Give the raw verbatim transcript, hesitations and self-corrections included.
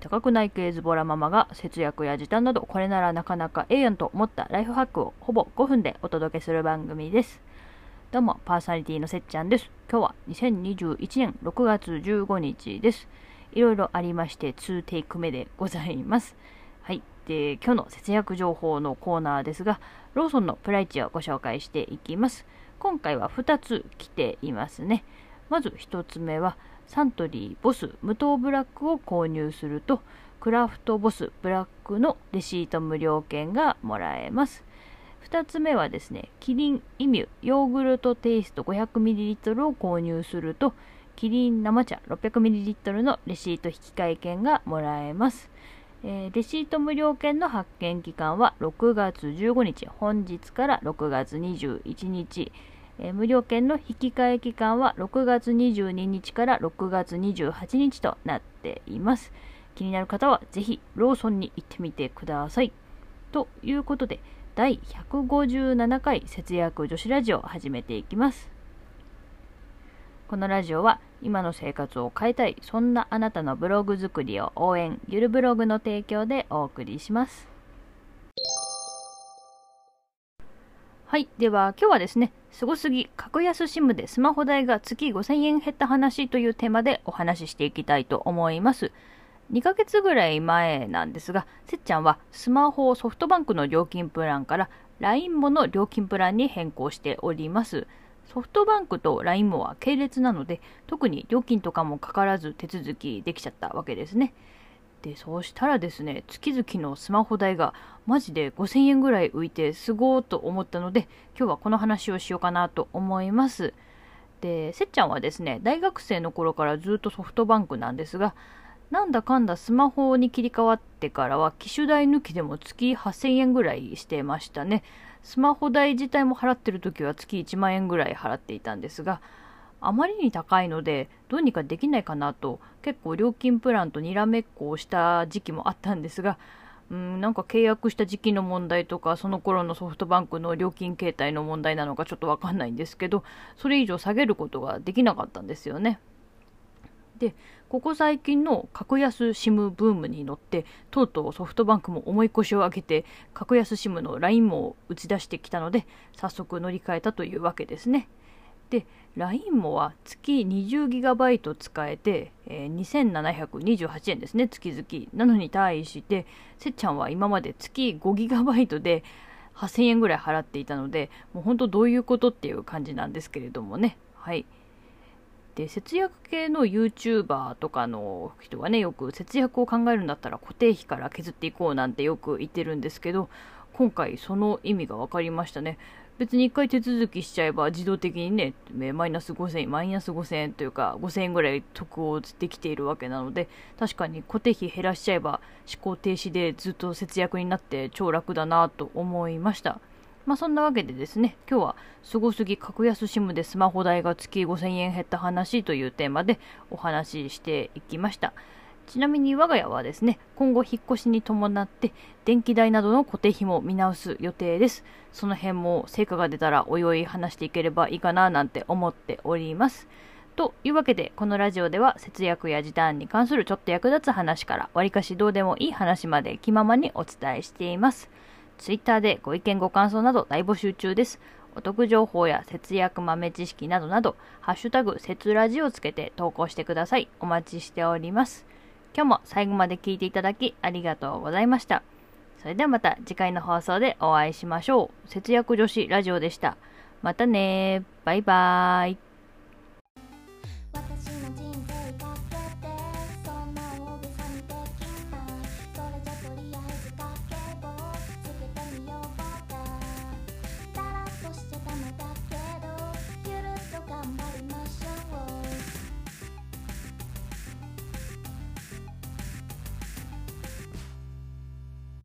高くない系ズボラママが節約や時短などこれならなかなかええやんと思ったライフハックをほぼごふんでお届けする番組です。どうもパーソナリティのせっちゃんです。今日はにせんにじゅういちねんろくがつじゅうごにちです。いろいろありましてにテイク目でございます。はい。で、今日の節約情報のコーナーですが、ローソンのプライチをご紹介していきます。今回はふたつ来ていますね。まずひとつめは、サントリーボス無糖ブラックを購入するとクラフトボスブラックのレシート無料券がもらえます。ふたつめはですね、キリンイミュヨーグルトテイスト ごひゃくミリリットル を購入するとキリン生茶 ろっぴゃくミリリットル のレシート引換券がもらえます。えー、レシート無料券の発券期間はろくがつじゅうごにち、本日からろくがつにじゅういちにち、えー、無料券の引換期間はろくがつにじゅうににちからろくがつにじゅうはちにちとなっています。気になる方はぜひローソンに行ってみてください。ということで、だいひゃくごじゅうななかい節約女子ラジオを始めていきます。このラジオは今の生活を変えたい、そんなあなたのブログ作りを応援、ゆるブログの提供でお送りします。はい。では、今日はですね、すごすぎ、格安シムでスマホ代が月ごせんえん減った話というテーマでお話ししていきたいと思います。にかげつぐらい前なんですが、せっちゃんはスマホをソフトバンクの料金プランから ラインエムオー の料金プランに変更しております。ソフトバンクと ラインエムオー は系列なので、特に料金とかもかからず手続きできちゃったわけですね。で、そうしたらですね、月々のスマホ代がマジでごせんえんぐらい浮いてすごーと思ったので、今日はこの話をしようかなと思います。で、せっちゃんはですね、大学生の頃からずっとソフトバンクなんですが、なんだかんだスマホに切り替わってからは機種代抜きでも月はっせんえんぐらいしてましたね。スマホ代自体も払ってる時は月いちまんえんぐらい払っていたんですが、あまりに高いのでどうにかできないかなと結構料金プランとにらめっこをした時期もあったんですが、うーんなんか契約した時期の問題とかその頃のソフトバンクの料金形態の問題なのかちょっとわかんないんですけど、それ以上下げることができなかったんですよね。で、ここ最近の格安 SIM ブームに乗ってとうとうソフトバンクも重い腰を上げて格安 SIM の ラインエムオー を打ち出してきたので、早速乗り換えたというわけですね。で、ラインエムオー は月 にじゅうギガバイト 使えて、えー、にせんななひゃくにじゅうはちえんですね、月々。なのに対して、せっちゃんは今まで月 ごギガバイト ではっせんえんぐらい払っていたので、もう本当どういうことっていう感じなんですけれどもね。はい。で、節約系の YouTuber とかの人はね、よく節約を考えるんだったら固定費から削っていこうなんてよく言ってるんですけど、今回その意味が分かりましたね。別にいっかい手続きしちゃえば自動的にね、マイナスごせんえん、マイナスごせんえんというかごせんえんぐらい得をできているわけなので、確かに固定費減らしちゃえば思考停止でずっと節約になって超楽だなと思いました。まあそんなわけでですね、今日はすごすぎ格安 SIM でスマホ代が月ごせんえん減った話というテーマでお話ししていきました。ちなみに我が家はですね、今後引っ越しに伴って電気代などの固定費も見直す予定です。その辺も成果が出たらおいおい話していければいいかななんて思っております。というわけで、このラジオでは節約や時短に関するちょっと役立つ話から、わりかしどうでもいい話まで気ままにお伝えしています。Twitter でご意見ご感想など大募集中です。お得情報や節約豆知識などなど、ハッシュタグ節ラジをつけて投稿してください。お待ちしております。今日も最後まで聞いていただきありがとうございました。それではまた次回の放送でお会いしましょう。節約女子ラジオでした。またねー。バイバーイ。